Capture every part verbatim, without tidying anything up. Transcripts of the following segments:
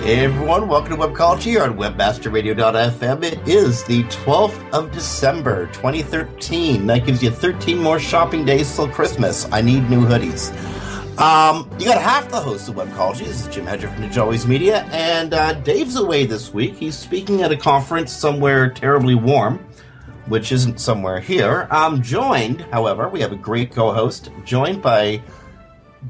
Hey everyone, welcome to Webcology here on Webmaster Radio dot f m. It is the twelfth of December, twenty thirteen. That gives you thirteen more shopping days till Christmas. I need new hoodies. Um, you got half the hosts of Webcology. This is Jim Hedger from Joey's Media, and uh, Dave's away this week. He's speaking at a conference somewhere terribly warm, which isn't somewhere here. I'm joined, however, we have a great co-host, joined by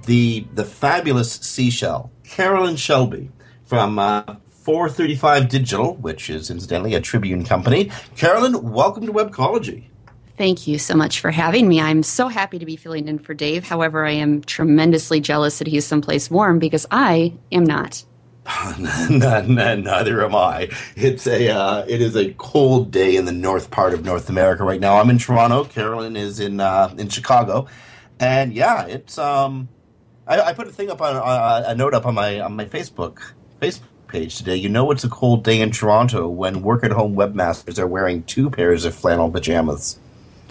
the the fabulous Seashell, Carolyn Shelby, from uh, four thirty-five Digital, which is incidentally a Tribune company. Carolyn, welcome to Webcology. Thank you so much for having me. I'm so happy to be filling in for Dave. However, I am tremendously jealous that he's someplace warm because I am not. Neither am I. It's a uh, it is a cold day in the north part of North America right now. I'm in Toronto. Carolyn is in uh, in Chicago, and yeah, it's um. I, I put a thing up on uh, a note up on my on my Facebook. Facebook page today. You know it's a cold day in Toronto when work-at-home webmasters are wearing two pairs of flannel pajamas.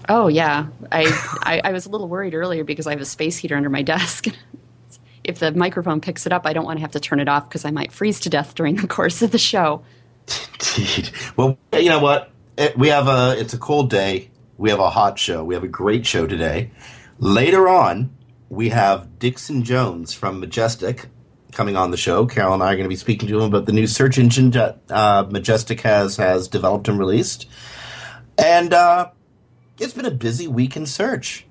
Oh yeah, I, I I was a little worried earlier because I have a space heater under my desk. If the microphone picks it up, I don't want to have to turn it off because I might freeze to death during the course of the show. Indeed. Well, you know what? It, we have a it's a cold day. We have a hot show. We have a great show today. Later on, we have Dixon Jones from Majestic coming on the show. Carol and I are going to be speaking to him about the new search engine that uh, Majestic has has developed and released. And uh, it's been a busy week in search.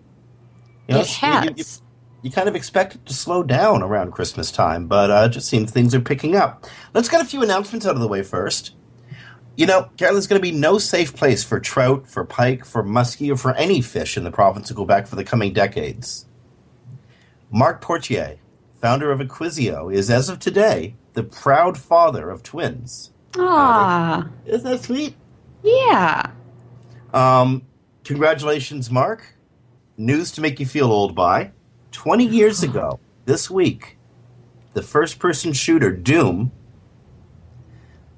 You know, it has. You, you, you kind of expect it to slow down around Christmas time, but uh, it just seems things are picking up. Let's get a few announcements out of the way first. You know, Carol, there's going to be no safe place for trout, for pike, for muskie, or for any fish in the province of Quebec for the coming decades. Marc Portier, founder of Equizio, is, as of today, the proud father of twins. Aww. Isn't that sweet? Yeah. Um, congratulations, Mark. News to make you feel old by. Twenty years ago, this week, the first-person shooter, Doom,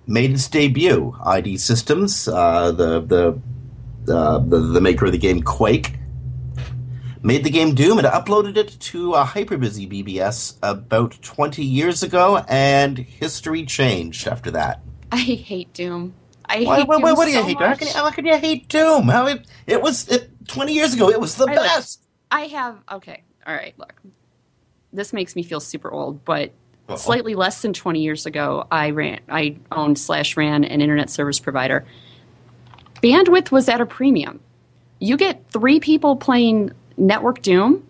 made its debut. I D Systems, uh, the, the, uh, the, the maker of the game Quake, made the game Doom and uploaded it to a hyper-busy B B S about twenty years ago, and history changed after that. I hate Doom. I why, hate why, Doom why, What do you so hate? How can you, how can you hate Doom? How it, it was it, twenty years ago. It was the I best. Like, I have okay. All right. Look, this makes me feel super old, but Uh-oh. slightly less than twenty years ago, I ran. I owned slash ran an internet service provider. Bandwidth was at a premium. You get three people playing network Doom,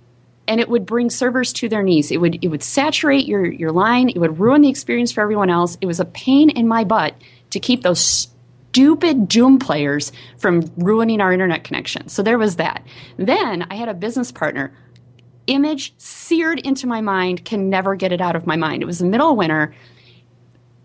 and it would bring servers to their knees. It would it would saturate your, your line. It would ruin the experience for everyone else. It was a pain in my butt to keep those stupid Doom players from ruining our internet connection. So there was that. Then I had a business partner. Image seared into my mind, can never get it out of my mind. It was the middle of winter.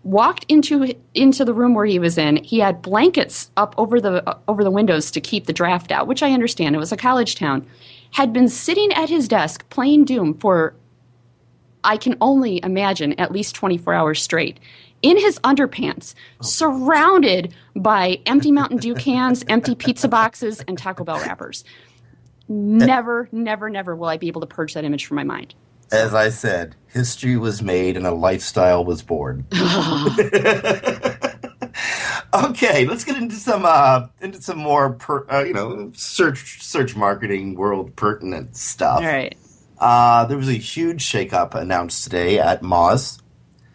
Walked into into the room where he was in. He had blankets up over the uh, over the windows to keep the draft out, which I understand. It was a college town. Had been sitting at his desk playing Doom for, I can only imagine, at least twenty-four hours straight, in his underpants, oh. surrounded by empty Mountain Dew cans, empty pizza boxes, and Taco Bell wrappers. Never, never, never will I be able to purge that image from my mind. As I said, history was made and a lifestyle was born. Okay, let's get into some uh, into some more per, uh, you know search search marketing world pertinent stuff. All right. Uh, there was a huge shakeup announced today at Moz.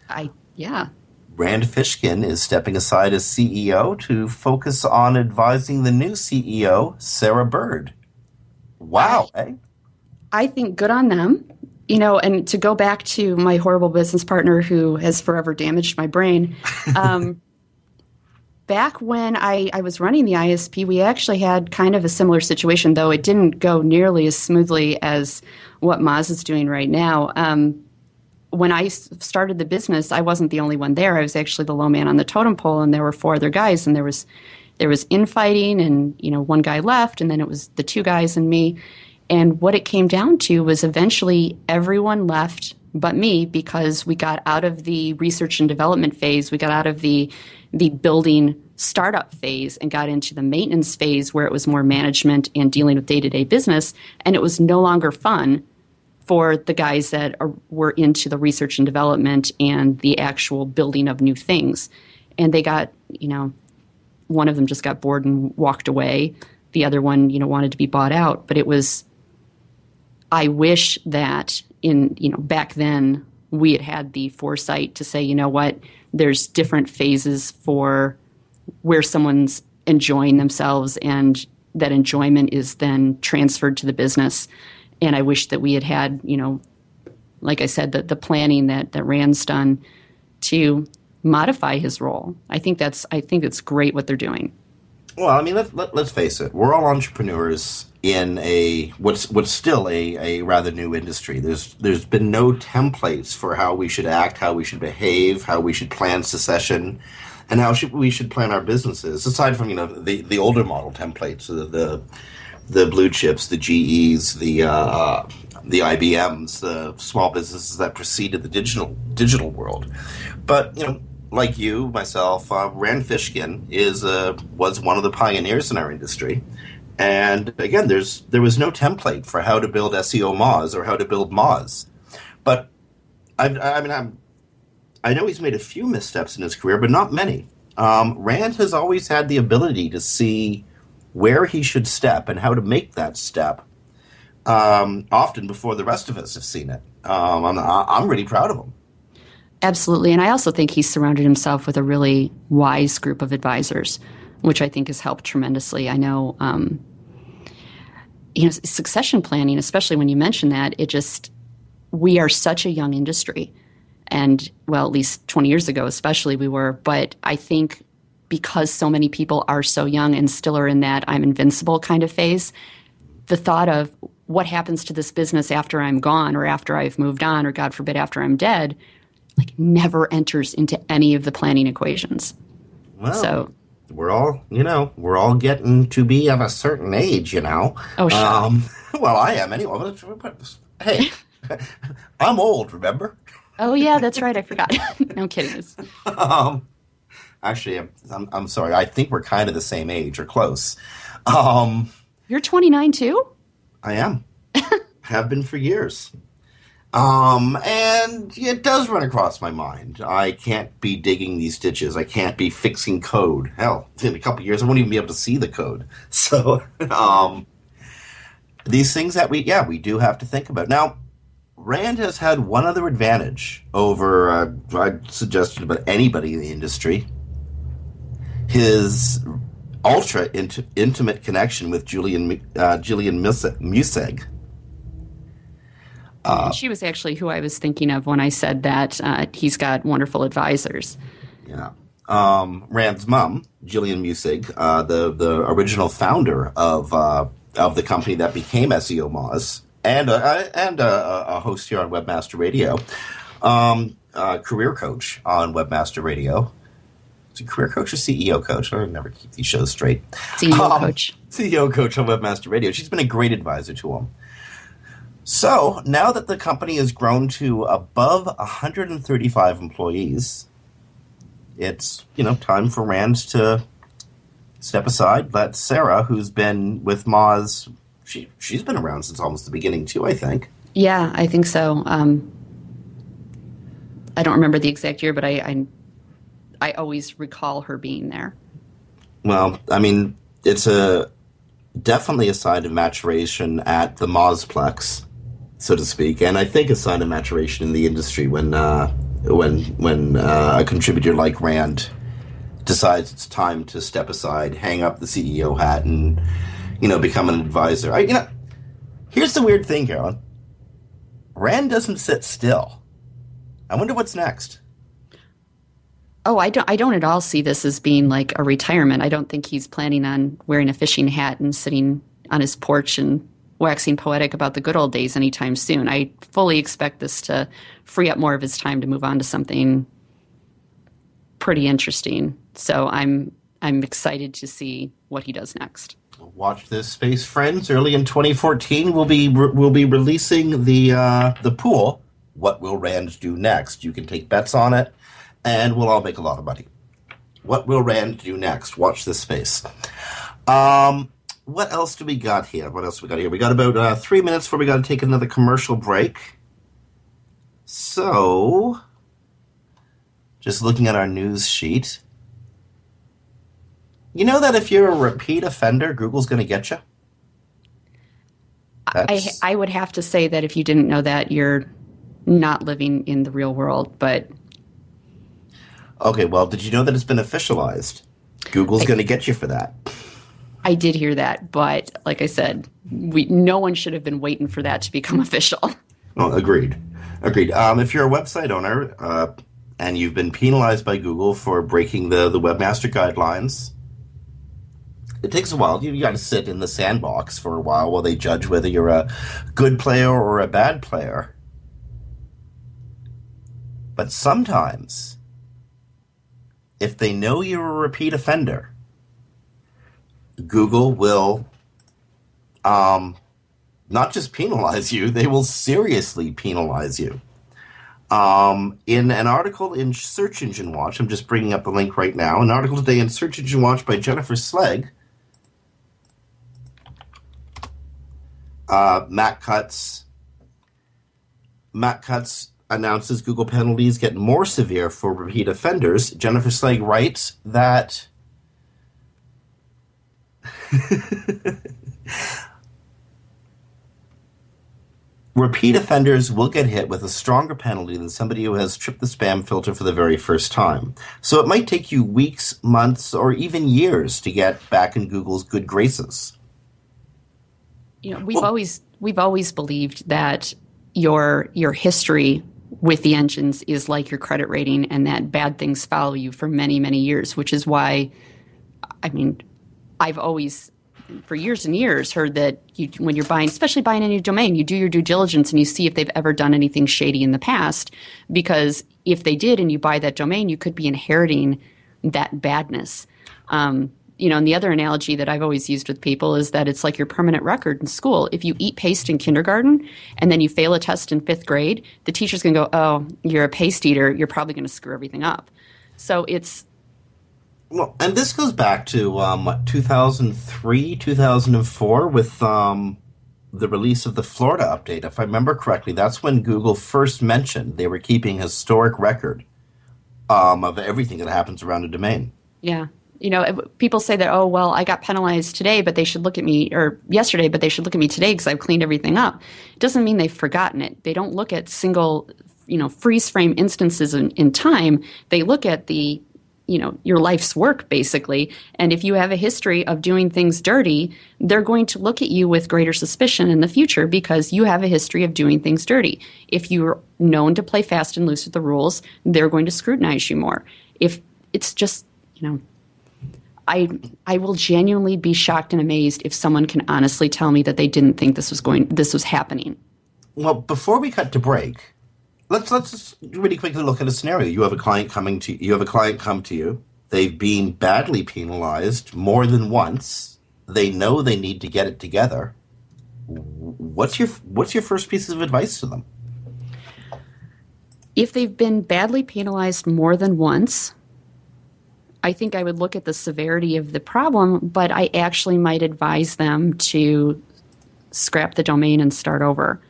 I yeah. Rand Fishkin is stepping aside as C E O to focus on advising the new C E O, Sarah Bird. Wow, I, eh? I think good on them. You know, and to go back to my horrible business partner who has forever damaged my brain, um, back when I, I was running the I S P, we actually had kind of a similar situation, though it didn't go nearly as smoothly as what Moz is doing right now. Um, when I started the business, I wasn't the only one there. I was actually the low man on the totem pole, and there were four other guys, and there was there was infighting, and you know, one guy left, and then it was the two guys and me. And what it came down to was eventually everyone left but me, because we got out of the research and development phase, we got out of the the building startup phase and got into the maintenance phase, where it was more management and dealing with day-to-day business, and it was no longer fun for the guys that are, were into the research and development and the actual building of new things. And they got, you know, one of them just got bored and walked away. The other one, you know, wanted to be bought out. But it was, I wish that in, you know, back then we had had the foresight to say, you know what, there's different phases for where someone's enjoying themselves, and that enjoyment is then transferred to the business. And I wish that we had had, you know, like I said, the, the planning that, that Rand's done to modify his role. I think that's I think it's great what they're doing. Well, I mean, let's, let, let's face it. We're all entrepreneurs in a what's what's still a, a rather new industry. There's there's been no templates for how we should act, how we should behave, how we should plan succession, and how should, we should plan our businesses. Aside from, you know, the, the older model templates, the, the the blue chips, the G Es, the uh, the I B Ms, the small businesses that preceded the digital digital world. But, you know, like you, myself, uh, Rand Fishkin is uh, was one of the pioneers in our industry. And again, there's there was no template for how to build S E O Moz or how to build Moz. But I, I mean, I'm, I know he's made a few missteps in his career, but not many. Um, Rand has always had the ability to see where he should step and how to make that step, um, often before the rest of us have seen it. Um, I'm, I'm really proud of him. Absolutely. And I also think he's surrounded himself with a really wise group of advisors, which I think has helped tremendously. I know, um, you know, succession planning, especially when you mention that, it just, we are such a young industry. And, well, at least twenty years ago especially we were, but I think because so many people are so young and still are in that I'm invincible kind of phase, the thought of what happens to this business after I'm gone or after I've moved on or, God forbid, after I'm dead, like, never enters into any of the planning equations. Well, so, we're all, you know, we're all getting to be of a certain age, you know. Oh, sure. Um, well, I am anyway. Hey, I'm old, remember? Oh, yeah, that's right. I forgot. No kidding. Um Actually, I'm, I'm sorry. I think we're kind of the same age or close. Um, You're twenty-nine too? I am. Have been for years. Um, and it does run across my mind. I can't be digging these ditches. I can't be fixing code. Hell, in a couple of years, I won't even be able to see the code. So um, these things that we, yeah, we do have to think about. Now, Rand has had one other advantage over, uh, I'd suggest, about anybody in the industry. His ultra int- intimate connection with Julian uh, Jillian Musig. Uh, she was actually who I was thinking of when I said that uh, he's got wonderful advisors. Yeah, um, Rand's mom, Jillian Musig, uh, the the original founder of uh, of the company that became S E O Moz, and a, and a, a host here on Webmaster Radio, um, a career coach on Webmaster Radio. Is it career coach or C E O coach? I never keep these shows straight. C E O um, coach. C E O coach on Webmaster Radio. She's been a great advisor to him. So now that the company has grown to above one hundred thirty-five employees, it's, you know, time for Rand to step aside. Let Sarah, who's been with Moz, she, she's been around since almost the beginning too, I think. Yeah, I think so. Um, I don't remember the exact year, but I... I I always recall her being there. Well, I mean, it's a definitely a sign of maturation at the Mozplex, so to speak, and I think a sign of maturation in the industry when uh, when when uh, a contributor like Rand decides it's time to step aside, hang up the C E O hat, and, you know, become an advisor. I, you know, here's the weird thing, Carolyn. Rand doesn't sit still. I wonder what's next. Oh, I don't I don't at all see this as being like a retirement. I don't think he's planning on wearing a fishing hat and sitting on his porch and waxing poetic about the good old days anytime soon. I fully expect this to free up more of his time to move on to something pretty interesting. So I'm I'm excited to see what he does next. Watch this space, friends. Early in twenty fourteen, we'll be re- we'll be releasing the uh, the pool. What will Rand do next? You can take bets on it, and we'll all make a lot of money. What will Rand do next? Watch this space. Um, what else do we got here? What else we got here? We got about uh, three minutes before we got to take another commercial break. So, just looking at our news sheet. You know that if you're a repeat offender, Google's going to get you? I, I would have to say that if you didn't know that, you're not living in the real world. But okay, well, did you know that it's been officialized? Google's going to get you for that. I did hear that, but like I said, we no one should have been waiting for that to become official. Well, agreed. Agreed. Um, if you're a website owner uh, and you've been penalized by Google for breaking the, the webmaster guidelines, it takes a while. You, you got to sit in the sandbox for a while while they judge whether you're a good player or a bad player. But sometimes, if they know you're a repeat offender, Google will um, not just penalize you, they will seriously penalize you. Um, in an article in Search Engine Watch, I'm just bringing up the link right now, an article today in Search Engine Watch by Jennifer Slegg, Uh, Matt Cutts. Matt Cutts announces Google penalties get more severe for repeat offenders. Jennifer Slegg writes that repeat offenders will get hit with a stronger penalty than somebody who has tripped the spam filter for the very first time. So it might take you weeks, months, or even years to get back in Google's good graces. You know, we've well, always we've always believed that your your history with the engines is like your credit rating, and that bad things follow you for many, many years, which is why, I mean, I've always, for years and years, heard that you, when you're buying, especially buying a new domain, you do your due diligence and you see if they've ever done anything shady in the past, because if they did and you buy that domain, you could be inheriting that badness. Um You know, and the other analogy that I've always used with people is that it's like your permanent record in school. If you eat paste in kindergarten and then you fail a test in fifth grade, the teacher's going to go, oh, you're a paste eater. You're probably going to screw everything up. So it's... Well, and this goes back to um, two thousand three, two thousand four with um, the release of the Florida update. If I remember correctly, that's when Google first mentioned they were keeping historic record um, of everything that happens around a domain. Yeah. You know, people say that, oh, well, I got penalized today, but they should look at me, or yesterday, but they should look at me today because I've cleaned everything up. It doesn't mean they've forgotten it. They don't look at single, you know, freeze frame instances in, in time. They look at the, you know, your life's work, basically. And if you have a history of doing things dirty, they're going to look at you with greater suspicion in the future because you have a history of doing things dirty. If you're known to play fast and loose with the rules, they're going to scrutinize you more. If it's just, you know, I I will genuinely be shocked and amazed if someone can honestly tell me that they didn't think this was going this was happening. Well, before we cut to break, let's let's just really quickly look at a scenario. You have a client coming to you have a client come to you. They've been badly penalized more than once. They know they need to get it together. What's your what's your first piece of advice to them? If they've been badly penalized more than once, I think I would look at the severity of the problem, but I actually might advise them to scrap the domain and start over.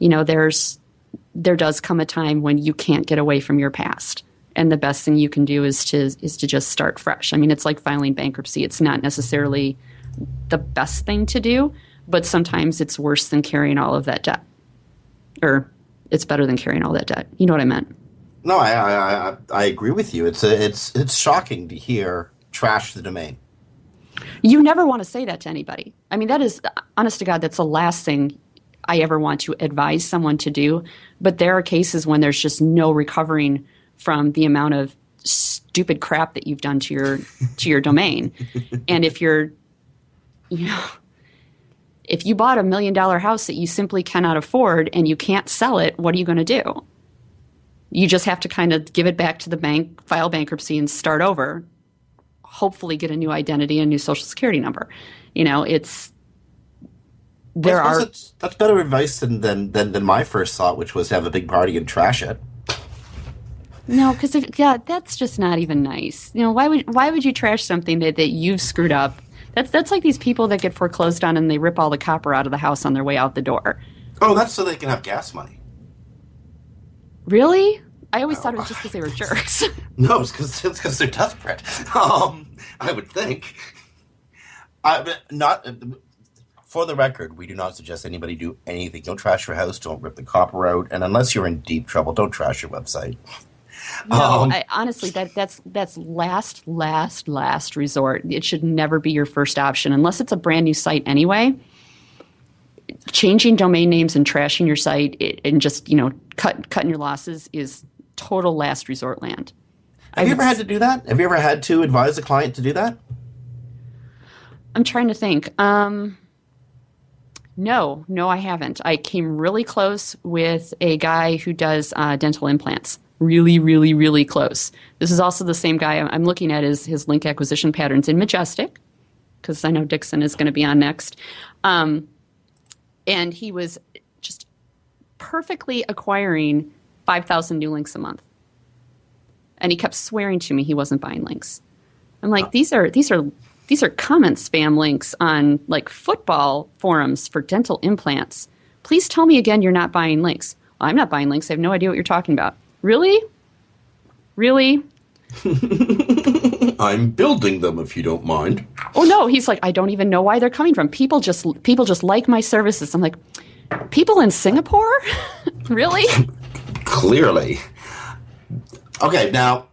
You know, there's there does come a time when you can't get away from your past, and the best thing you can do is to is to just start fresh. I mean, it's like filing bankruptcy. It's not necessarily the best thing to do, but sometimes it's worse than carrying all of that debt. Or it's better than carrying all that debt. You know what I meant. No, I, I I I agree with you. It's a, it's it's shocking to hear trash the domain. You never want to say that to anybody. I mean, that is, honest to God, that's the last thing I ever want to advise someone to do. But there are cases when there's just no recovering from the amount of stupid crap that you've done to your to your domain. And if you're, you know, If you bought a million dollar house that you simply cannot afford and you can't sell it, what are you going to do? You just have to kind of give it back to the bank, file bankruptcy, and start over. Hopefully get a new identity and a new social security number. You know, it's there well, are that's, that's better advice than, than than than my first thought, which was have a big party and trash it. No, because if yeah, that's just not even nice. You know, why would why would you trash something that, that you've screwed up? That's that's like these people that get foreclosed on and they rip all the copper out of the house on their way out the door. Oh, that's so they can have gas money. Really? I always oh. thought it was just because they were jerks. No, it's because they're desperate. Um, I would think. I not for the record, we do not suggest anybody do anything. Don't trash your house. Don't rip the copper out. And unless you're in deep trouble, don't trash your website. No, um, I, honestly, that, that's that's last, last, last resort. It should never be your first option unless it's a brand new site anyway. Changing domain names and trashing your site it, and just, you know, cut, cutting your losses is total last resort land. Have I you ever had to do that? Have you ever had to advise a client to do that? I'm trying to think. Um, no, no, I haven't. I came really close with a guy who does uh, dental implants. Really, really, really close. This is also the same guy I'm looking at is his link acquisition patterns in Majestic, because I know Dixon is going to be on next. Um, and he was just perfectly acquiring five thousand new links a month. And he kept swearing to me he wasn't buying links. I'm like, these are these are these are comment spam links on like football forums for dental implants. Please tell me again you're not buying links. Well, I'm not buying links. I have no idea what you're talking about. Really? Really? I'm building them if you don't mind. Oh no, he's like, I don't even know why they're coming from. People just people just like my services. I'm like, people in Singapore? Really? Clearly. Okay, now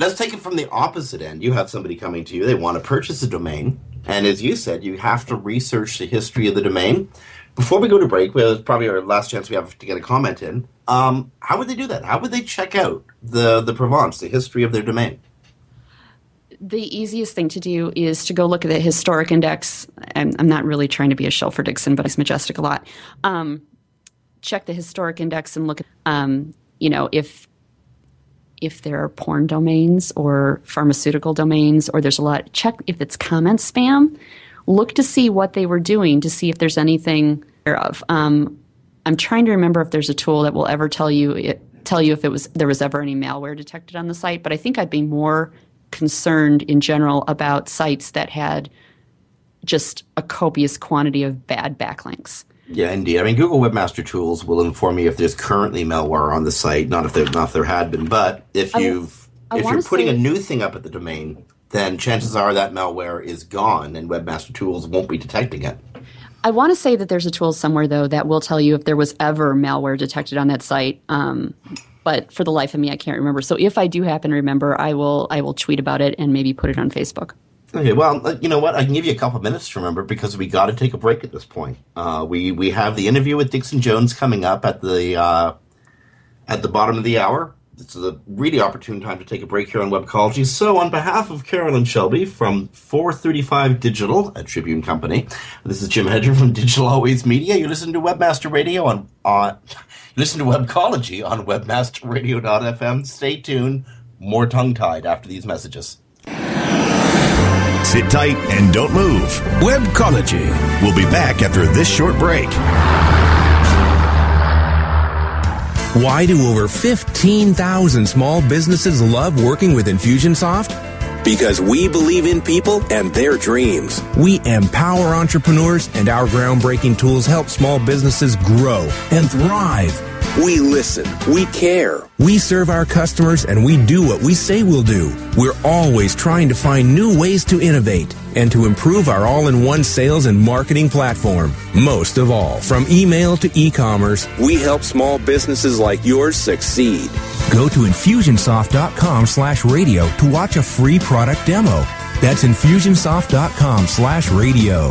let's take it from the opposite end. You have somebody coming to you, they want to purchase a domain, and as you said, you have to research the history of the domain. Before we go to break, well, it's probably our last chance we have to get a comment in. Um, how would they do that? How would they check out the, the provenance, the history of their domain? The easiest thing to do is to go look at the historic index. I'm, I'm not really trying to be a shill for Dixon, but he's Majestic a lot. Um, check the historic index and look at, um, you know, if if there are porn domains or pharmaceutical domains, or there's a lot. Check if it's comment spam. Look to see what they were doing to see if there's anything thereof. Um, I'm trying to remember if there's a tool that will ever tell you it, tell you if it was there was ever any malware detected on the site. But I think I'd be more concerned in general about sites that had just a copious quantity of bad backlinks. Yeah, indeed. I mean, Google Webmaster Tools will inform you if there's currently malware on the site, not if there not if there had been. But if you've I, I if you're putting a new thing up at the domain, then chances are that malware is gone and Webmaster Tools won't be detecting it. I want to say that there's a tool somewhere, though, that will tell you if there was ever malware detected on that site. Um, but for the life of me, I can't remember. So if I do happen to remember, I will I will tweet about it and maybe put it on Facebook. Okay, well, you know what? I can give you a couple minutes to remember because we got to take a break at this point. Uh, we, we have the interview with Dixon Jones coming up at the uh, at the bottom of the hour. This is a really opportune time to take a break here on Webcology. So on behalf of Carolyn Shelby from four thirty-five Digital, a Tribune company, this is Jim Hedger from Digital Always Media. You listen to Webmaster Radio on, on listen to Webcology on webmaster radio dot f m. Stay tuned. More tongue-tied after these messages. Sit tight and don't move. Webcology. We'll be back after this short break. Why do over fifteen thousand small businesses love working with Infusionsoft? Because we believe in people and their dreams. We empower entrepreneurs, and our groundbreaking tools help small businesses grow and thrive. We listen. We care. We serve our customers, and we do what we say we'll do. We're always trying to find new ways to innovate and to improve our all-in-one sales and marketing platform. Most of all, from email to e-commerce, we help small businesses like yours succeed. Go to infusionsoft dot com slash radio to watch a free product demo. That's infusionsoft dot com slash radio.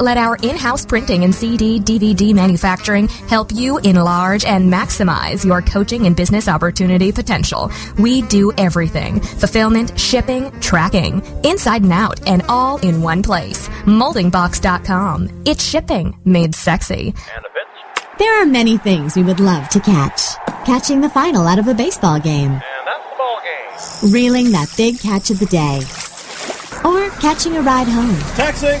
let our in-house printing and C D D V D manufacturing help you enlarge and maximize your coaching and business opportunity potential. We do everything: fulfillment, shipping, tracking, inside and out, and all in one place. Molding Box dot com. It's shipping made sexy. And a pitch. There are many things we would love to catch. Catching the final out of a baseball game. And that's the ball game. Reeling that big catch of the day. Or catching a ride home. Taxi!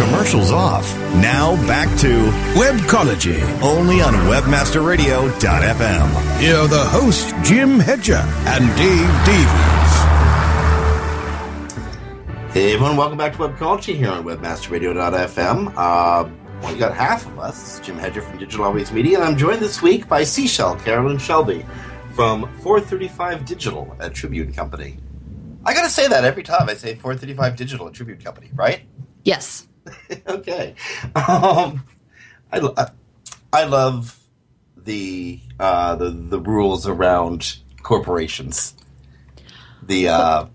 Commercials off. Now back to Webcology, only on Webmaster Radio dot f m. Here are the hosts, Jim Hedger and Dave Davies. Hey everyone, welcome back to Webcology here on Webmaster Radio dot f m. Uh, well, you got half of us. Jim Hedger from Digital Always Media, and I'm joined this week by Seashell Carolyn Shelby from four thirty-five Digital, a Tribune company. I gotta say that every time I say four thirty-five Digital, a Tribune company, right? Yes. Okay. Um, I, lo- I love the, uh, the the rules around corporations. The uh,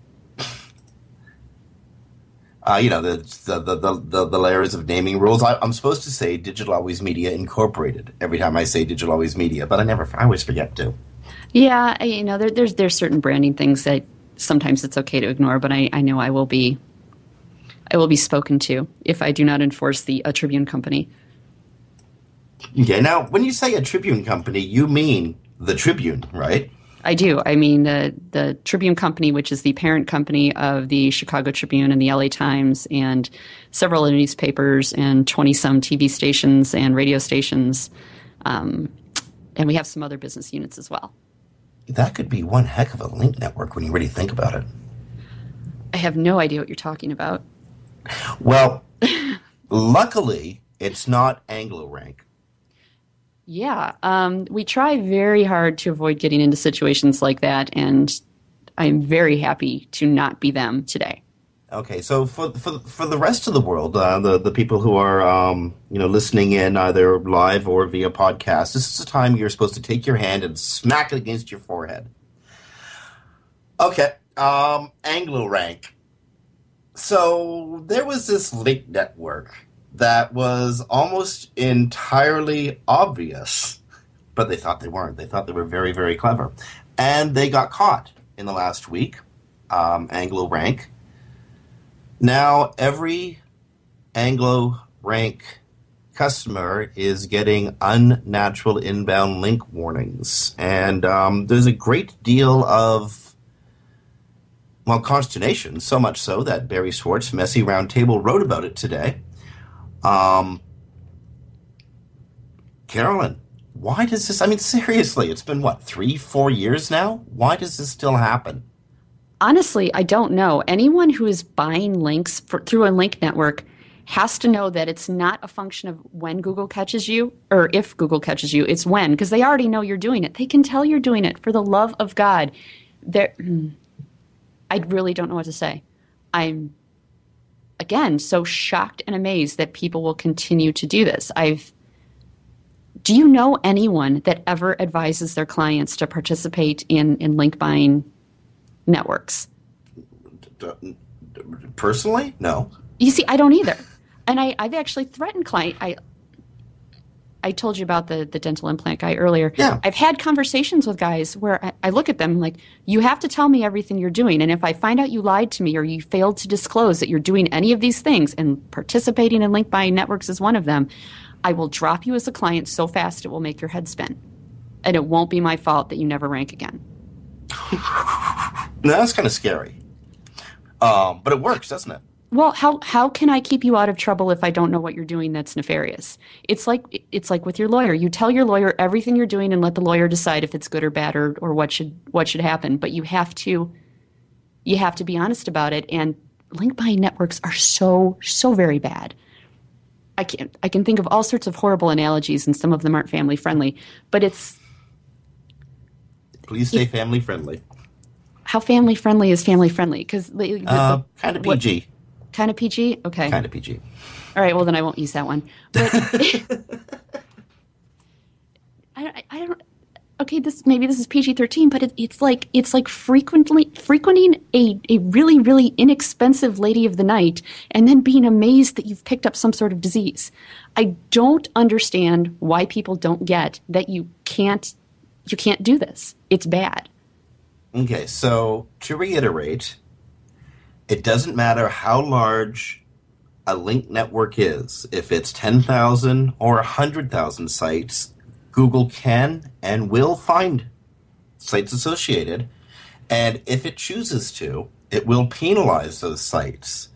uh, you know the the, the the the layers of naming rules. I, I'm supposed to say Digital Always Media Incorporated every time I say Digital Always Media, but I never. I always forget to. Yeah, you know, there, there's there's certain branding things that sometimes it's okay to ignore, but I, I know I will be. I will be spoken to if I do not enforce the a Tribune company. Yeah. Now, when you say a Tribune company, you mean the Tribune, right? I do. I mean the the Tribune company, which is the parent company of the Chicago Tribune and the L A Times and several other newspapers and twenty-some T V stations and radio stations. Um, and we have some other business units as well. That could be one heck of a link network when you really think about it. I have no idea what you're talking about. Well, luckily, it's not Anglo-Rank. Yeah. Um, we try very hard to avoid getting into situations like that, and I'm very happy to not be them today. Okay. So for for, for the rest of the world, uh, the, the people who are um, you know, listening in either live or via podcast, this is the time you're supposed to take your hand and smack it against your forehead. Okay. Um, Anglo-Rank. So there was this link network that was almost entirely obvious, but they thought they weren't. They thought they were very, very clever. And they got caught in the last week, um, Anglo-Rank. Now every Anglo-Rank customer is getting unnatural inbound link warnings. And um, there's a great deal of Well, consternation, so much so that Barry Schwartz, Messy Roundtable, wrote about it today. Um, Carolyn, why does this, I mean, seriously, it's been, what, three, four years now? Why does this still happen? Honestly, I don't know. Anyone who is buying links for, through a link network has to know that it's not a function of when Google catches you or if Google catches you. It's when, because they already know you're doing it. They can tell you're doing it, for the love of God. They're... I really don't know what to say. I'm, again, so shocked and amazed that people will continue to do this. I've. Do you know anyone that ever advises their clients to participate in, in link buying networks? Personally, no. You see, I don't either. And I, I've actually threatened clients. I, I told you about the, the dental implant guy earlier. Yeah. I've had conversations with guys where I, I look at them like, you have to tell me everything you're doing. And if I find out you lied to me or you failed to disclose that you're doing any of these things, and participating in link buying networks is one of them, I will drop you as a client so fast it will make your head spin. And it won't be my fault that you never rank again. Now that's kind of scary. Um, but it works, doesn't it? Well, how how can I keep you out of trouble if I don't know what you're doing that's nefarious? It's like it's like with your lawyer. You tell your lawyer everything you're doing and let the lawyer decide if it's good or bad or, or what should what should happen. But you have to you have to be honest about it. And link buying networks are so so very bad. I can I can think of all sorts of horrible analogies, and some of them aren't family friendly. But it's please stay it, family friendly. How family friendly is family friendly? Because uh, kind of P G. What, Kind of P G? Okay. Kind of P G. All right. Well, then I won't use that one. But I, don't, I don't. Okay. This maybe this is P G thirteen, but it, it's like it's like frequently frequenting a, a really really inexpensive lady of the night, and then being amazed that you've picked up some sort of disease. I don't understand why people don't get that you can't you can't do this. It's bad. Okay. So to reiterate. It doesn't matter how large a link network is. If it's ten thousand or one hundred thousand sites, Google can and will find sites associated. And if it chooses to, it will penalize those sites.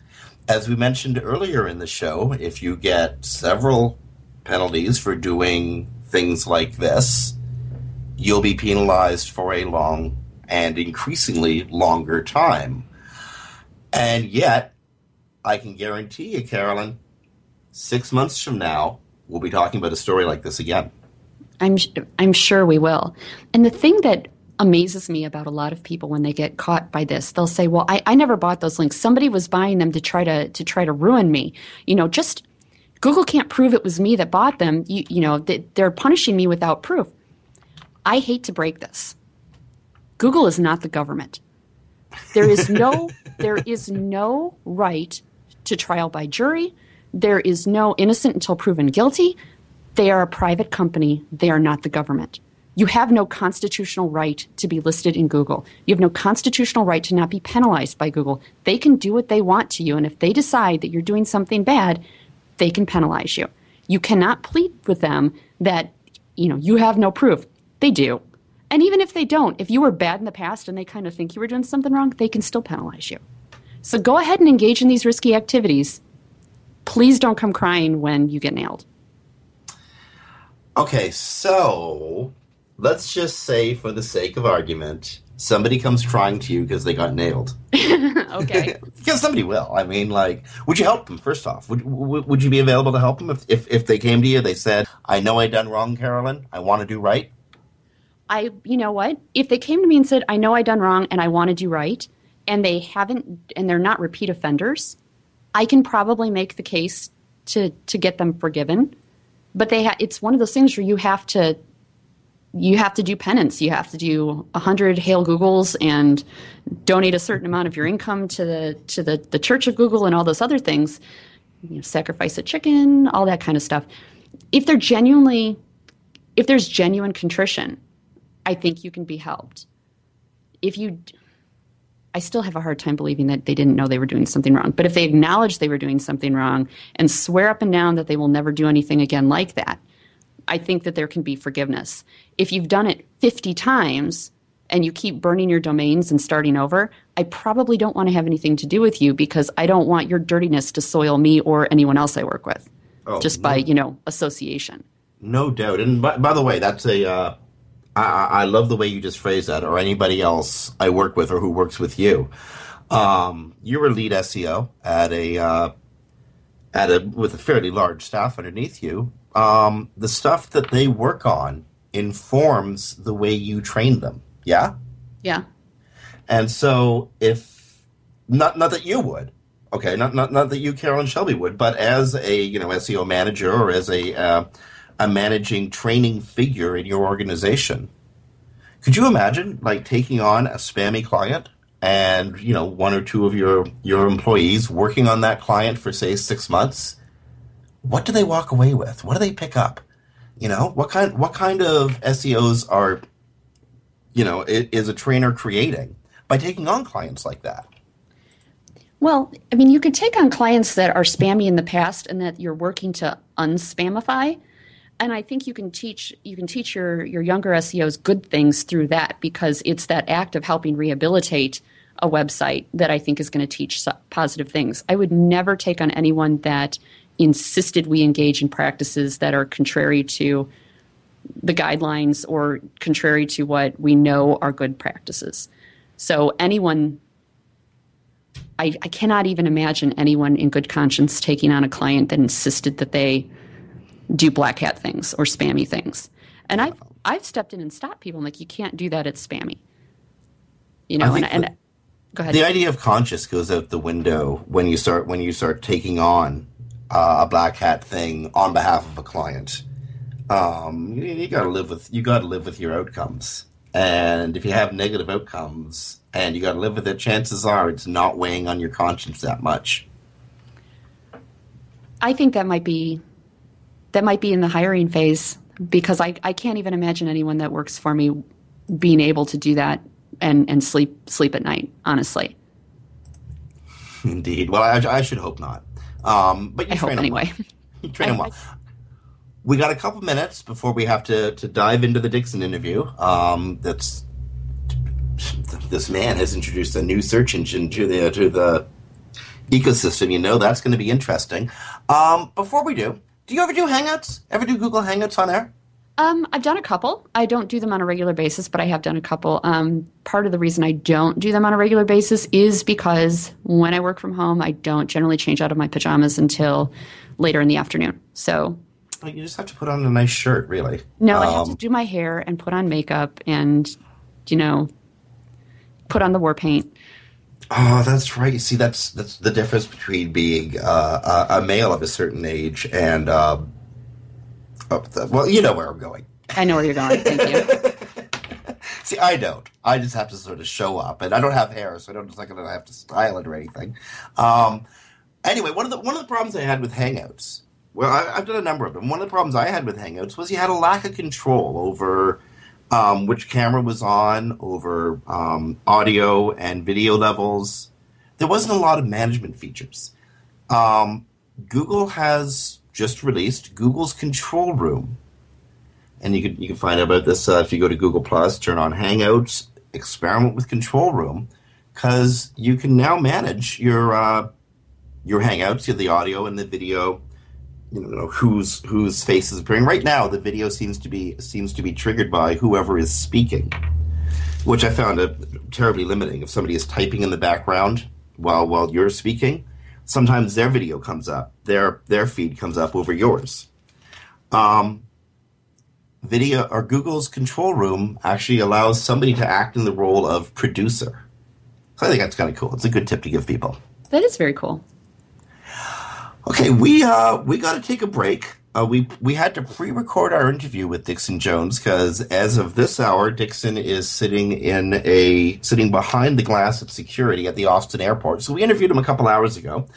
As we mentioned earlier in the show, if you get several penalties for doing things like this, you'll be penalized for a long and increasingly longer time. And yet, I can guarantee you, Carolyn, six months from now, we'll be talking about a story like this again. I'm I'm sure we will. And the thing that amazes me about a lot of people when they get caught by this, they'll say, well, I, I never bought those links. Somebody was buying them to try to, to try to ruin me. You know, just Google can't prove it was me that bought them. You, you know, they, they're punishing me without proof. I hate to break this. Google is not the government. There is no there is no right to trial by jury. There is no innocent until proven guilty. They are a private company. They are not the government. You have no constitutional right to be listed in Google. You have no constitutional right to not be penalized by Google. They can do what they want to you, and if they decide that you're doing something bad, they can penalize you. You cannot plead with them that, you know, you have no proof. They do. And even if they don't, if you were bad in the past and they kind of think you were doing something wrong, they can still penalize you. So go ahead and engage in these risky activities. Please don't come crying when you get nailed. Okay, so let's just say for the sake of argument, somebody comes crying to you because they got nailed. Okay. Because somebody will. I mean, like, would you help them, first off? Would would you be available to help them if, if, if they came to you, they said, I know I done wrong, Carolyn. I want to do right. I, you know what, if they came to me and said, I know I done wrong and I want to do right, and they haven't, and they're not repeat offenders, I can probably make the case to, to get them forgiven. But they ha- it's one of those things where you have to, you have to do penance. You have to do one hundred Hail Googles and donate a certain amount of your income to the, to the, the Church of Google and all those other things, you know, sacrifice a chicken, all that kind of stuff. If they're genuinely, if there's genuine contrition, I think you can be helped. If you, I still have a hard time believing that they didn't know they were doing something wrong. But if they acknowledge they were doing something wrong and swear up and down that they will never do anything again like that, I think that there can be forgiveness. If you've done it fifty times and you keep burning your domains and starting over, I probably don't want to have anything to do with you because I don't want your dirtiness to soil me or anyone else I work with. Oh, just no, by, you know, association. No doubt. And by, by the way, that's a... Uh... I, I love the way you just phrased that, or anybody else I work with or who works with you. Um, you're a lead S E O at a uh, at a with a fairly large staff underneath you. Um, the stuff that they work on informs the way you train them. Yeah? Yeah. And so if not not that you would. Okay, not not not that you, Carolyn Shelby, would, but as a, you know, S E O manager or as a uh, a managing training figure in your organization. Could you imagine, like, taking on a spammy client and, you know, one or two of your, your employees working on that client for, say, six months? What do they walk away with? What do they pick up? You know, what kind what kind of S E Os are, you know, is a trainer creating by taking on clients like that? Well, I mean, you could take on clients that are spammy in the past and that you're working to unspamify. And I think you can teach you can teach your, your younger S E Os good things through that, because it's that act of helping rehabilitate a website that I think is going to teach positive things. I would never take on anyone that insisted we engage in practices that are contrary to the guidelines or contrary to what we know are good practices. So anyone, I, I cannot even imagine anyone in good conscience taking on a client that insisted that they do black hat things or spammy things. And I've, I've stepped in and stopped people. I'm like, you can't do that. It's spammy. You know, and, the, and go ahead. The idea of conscious goes out the window when you start, when you start taking on uh, a black hat thing on behalf of a client. Um, you, you gotta live with, you gotta live with your outcomes. And if you have negative outcomes and you gotta live with it, chances are it's not weighing on your conscience that much. I think that might be, that might be in the hiring phase, because I, I can't even imagine anyone that works for me being able to do that and, and sleep, sleep at night, honestly. Indeed. Well, I, I should hope not. Um, but you I train hope them anyway. Well. You train them well. We got a couple minutes before we have to, to dive into the Dixon interview. Um, that's this man has introduced a new search engine to the to the ecosystem. You know that's going to be interesting. Um, before we do, do you ever do Hangouts? Ever do Google Hangouts on air? Um, I've done a couple. I don't do them on a regular basis, but I have done a couple. Um, part of the reason I don't do them on a regular basis is because when I work from home, I don't generally change out of my pajamas until later in the afternoon. So. You just have to put on a nice shirt, really. No, um, I have to do my hair and put on makeup and, you know, put on the war paint. Oh, that's right. You see, that's that's the difference between being uh, a, a male of a certain age and, uh, up the, well, you know where I'm going. I know where you're going. Thank you. See, I don't. I just have to sort of show up. And I don't have hair, so I don't, it's not going to have to style it or anything. Um, anyway, one of the one of the problems I had with Hangouts. Well, I, I've done a number of them. One of the problems I had with Hangouts was you had a lack of control over um, which camera was on, over um, audio and video levels. There wasn't a lot of management features. Um, Google has just released Google's Control Room. And you can, you can find out about this uh, if you go to Google plus, turn on Hangouts, experiment with Control Room, because you can now manage your, uh, your Hangouts, your, the audio and the video. You know whose whose face is appearing right now. The video seems to be seems to be triggered by whoever is speaking, which I found a, terribly limiting. If somebody is typing in the background while while you're speaking, sometimes their video comes up, their their feed comes up over yours. Um, video or Google's Control Room actually allows somebody to act in the role of producer. So I think that's kind of cool. It's a good tip to give people. That is very cool. Okay, we uh we got to take a break. Uh, we we had to pre-record our interview with Dixon Jones because as of this hour, Dixon is sitting in a sitting behind the glass of security at the Austin airport. So we interviewed him a couple hours ago.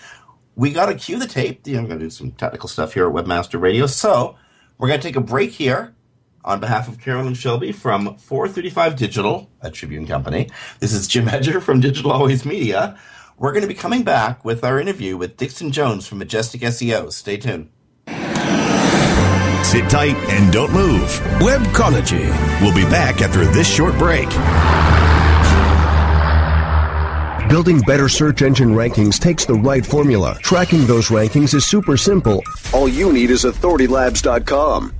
We got to cue the tape. I'm going to do some technical stuff here at Webmaster Radio. So we're going to take a break here. On behalf of Carolyn Shelby from four thirty-five Digital, a Tribune company, this is Jim Hedger from Digital Always Media. We're going to be coming back with our interview with Dixon Jones from Majestic S E O. Stay tuned. Sit tight and don't move. Webcology. We'll be back after this short break. Building better search engine rankings takes the right formula. Tracking those rankings is super simple. All you need is authority labs dot com.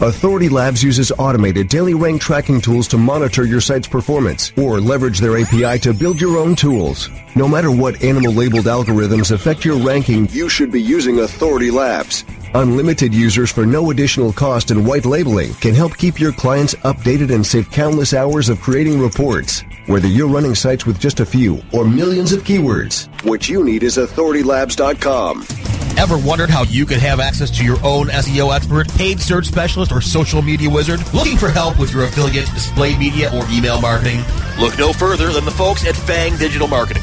Authority Labs uses automated daily rank tracking tools to monitor your site's performance or leverage their A P I to build your own tools. No matter what animal-labeled algorithms affect your ranking, you should be using Authority Labs. Unlimited users for no additional cost and white labeling can help keep your clients updated and save countless hours of creating reports. Whether you're running sites with just a few or millions of keywords, what you need is authority labs dot com. Ever wondered how you could have access to your own S E O expert, paid search specialist, or social media wizard? Looking for help with your affiliate, display media, or email marketing? Look no further than the folks at Fang Digital Marketing.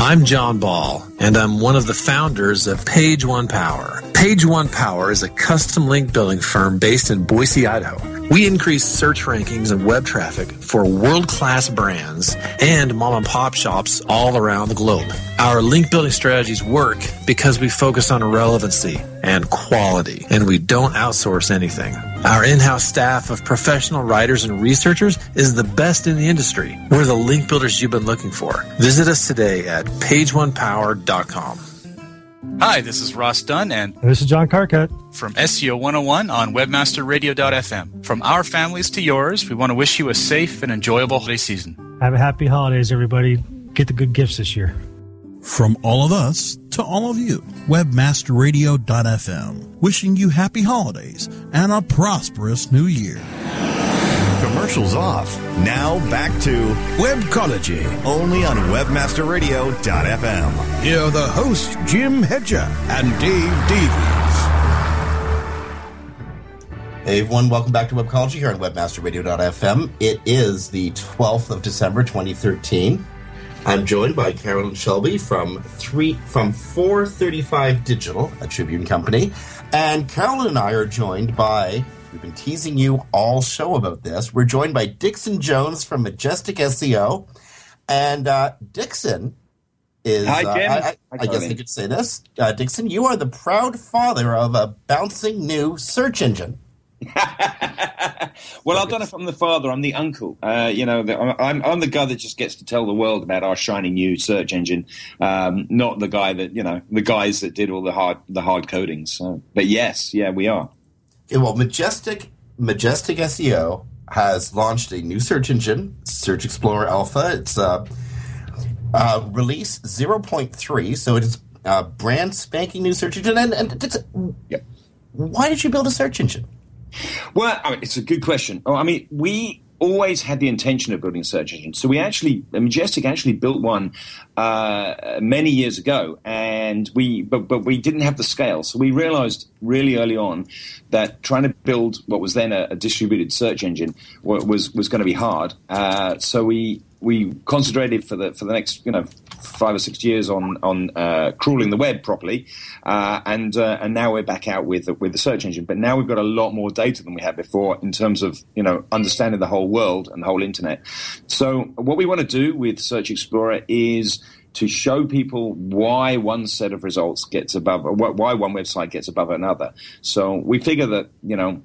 I'm John Ball, and I'm one of the founders of Page One Power. Page One Power is a custom link building firm based in Boise, Idaho. We increase search rankings and web traffic for world-class brands and mom-and-pop shops all around the globe. Our link building strategies work because we focus on relevancy and quality, and we don't outsource anything. Our in-house staff of professional writers and researchers is the best in the industry. We're the link builders you've been looking for. Visit us today at page one power dot com. Hi, this is Ross Dunn, and this is John Carcutt from S E O one oh one on webmaster radio dot f m. From our families to yours, we want to wish you a safe and enjoyable holiday season. Have a happy holidays, everybody. Get the good gifts this year. From all of us to all of you, webmaster radio dot f m, wishing you happy holidays and a prosperous new year. Commercials off. Now back to Webcology, only on webmaster radio dot f m. Here are the hosts, Jim Hedger and Dave Davies. Hey everyone, welcome back to Webcology here on webmaster radio dot f m. It is the twelfth of December, twenty thirteen. I'm joined by Carolyn Shelby from three from four thirty-five Digital, a Tribune company. And Carolyn and I are joined by... We've been teasing you all show about this. We're joined by Dixon Jones from Majestic S E O. And uh, Dixon is... Hi, Jim. Uh, I, I, I guess I could say this. Uh, Dixon, you are the proud father of a bouncing new search engine. Well, okay. I don't know if I'm the father. I'm the uncle. Uh, you know, the, I'm, I'm the guy that just gets to tell the world about our shiny new search engine, um, not the guy that, you know, the guys that did all the hard the hard coding. So. But yes, yeah, we are. Well, Majestic Majestic S E O has launched a new search engine, Search Explorer Alpha. It's uh, uh, release zero point three, so it is a brand spanking new search engine. And, and it's, yep. Why did you build a search engine? Well, I mean, it's a good question. Oh, I mean, we always had the intention of building a search engine. So we actually, Majestic actually built one uh, many years ago, and we, but, but we didn't have the scale. So we realized really early on that trying to build what was then a, a distributed search engine was was going to be hard. Uh, so we we concentrated for the for the next you know five or six years on on uh, crawling the web properly, uh, and uh, and now we're back out with with the search engine. But now we've got a lot more data than we had before in terms of you know understanding the whole world and the whole internet. So what we want to do with Search Explorer is to show people why one set of results gets above, or why one website gets above another. So we figure that you know.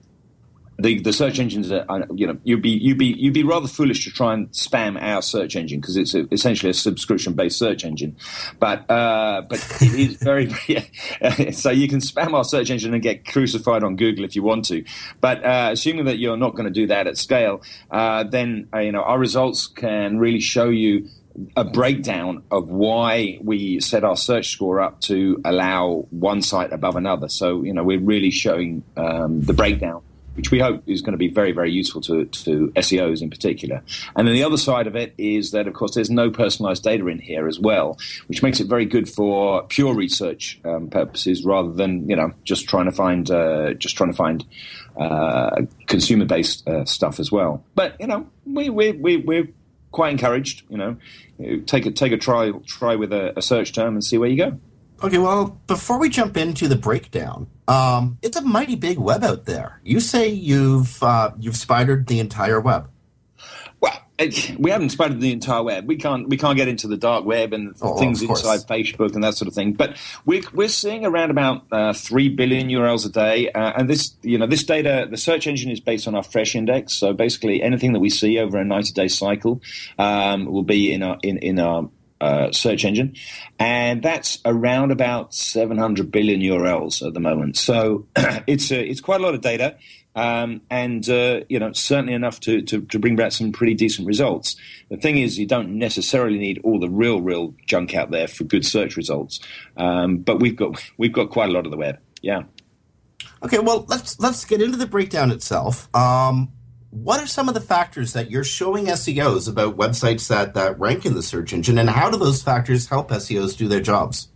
The, the search engines are, you know, you'd be you'd be you'd be rather foolish to try and spam our search engine because it's a, essentially a subscription-based search engine. But uh, but it is very, very so you can spam our search engine and get crucified on Google if you want to. But uh, assuming that you're not going to do that at scale, uh, then uh, you know our results can really show you a breakdown of why we set our search score up to allow one site above another. So you know we're really showing um, the breakdown, which we hope is going to be very, very useful to, to S E Os in particular. And then the other side of it is that, of course, there's no personalized data in here as well, which makes it very good for pure research um, purposes rather than, you know, just trying to find uh, just trying to find uh, consumer-based uh, stuff as well. But, you know, we, we, we, we're quite encouraged, you know, take a, take a try, try with a, a search term and see where you go. Okay, well, before we jump into the breakdown, um, it's a mighty big web out there. You say you've uh, you've spidered the entire web. Well, it, we haven't spidered the entire web. We can't we can't get into the dark web and oh, things inside Facebook and that sort of thing. But we're we're seeing around about uh, three billion U R Ls a day, uh, and this you know this data, the search engine is based on our fresh index. So basically, anything that we see over a ninety day cycle um, will be in our in in our uh, search engine, and that's around about seven hundred billion U R Ls at the moment. So it's a, it's quite a lot of data, um, and uh, you know, certainly enough to, to to bring back some pretty decent results. The thing is, you don't necessarily need all the real real junk out there for good search results, um, but we've got we've got quite a lot of the web. Yeah. Okay, well, let's let's get into the breakdown itself. Um, what are some of the factors that you're showing S E Os about websites that, that rank in the search engine, and how do those factors help S E Os do their jobs?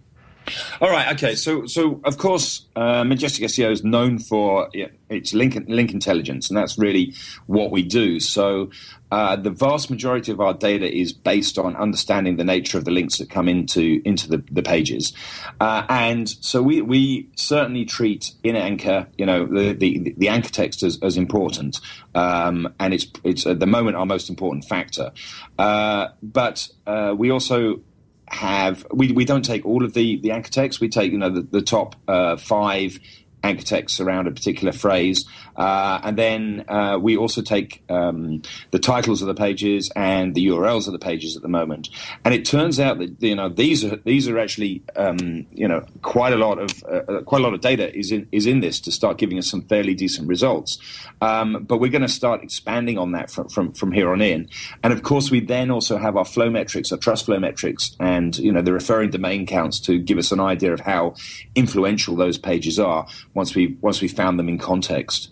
All right, okay, so so of course, uh, Majestic S E O is known for yeah, its link, link intelligence, and that's really what we do. So uh, the vast majority of our data is based on understanding the nature of the links that come into into the, the pages, uh, and so we, we certainly treat inner anchor, you know, the the, the anchor text as, as important, um, and it's it's at the moment our most important factor, uh, but uh, we also have we, we don't take all of the, the anchor text. We take, you know, the, the top uh, five anchor texts around a particular phrase, uh, and then uh, we also take um, the titles of the pages and the U R Ls of the pages at the moment. And it turns out that, you know, these are these are actually um, you know, quite a lot of uh, quite a lot of data is in is in this to start giving us some fairly decent results. Um, but we're going to start expanding on that from, from from here on in. And of course, we then also have our flow metrics, our trust flow metrics, and you know the referring domain counts to give us an idea of how influential those pages are once we once we found them in context.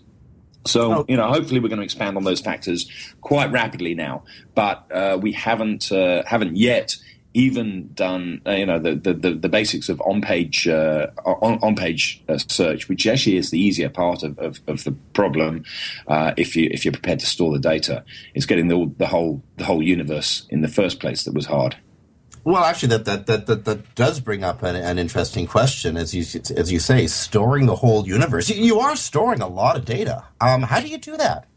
So, you know, hopefully we're going to expand on those factors quite rapidly now, but uh, we haven't uh, haven't yet even done uh, you know the, the, the basics of on-page uh, on, on-page uh, search, which actually is the easier part of, of, of the problem. Uh, if you if you're prepared to store the data, it's getting the, the whole the whole universe in the first place that was hard. Well, actually, that that that that, that does bring up an, an interesting question, as you as you say, storing the whole universe. You are storing a lot of data. Um, how do you do that?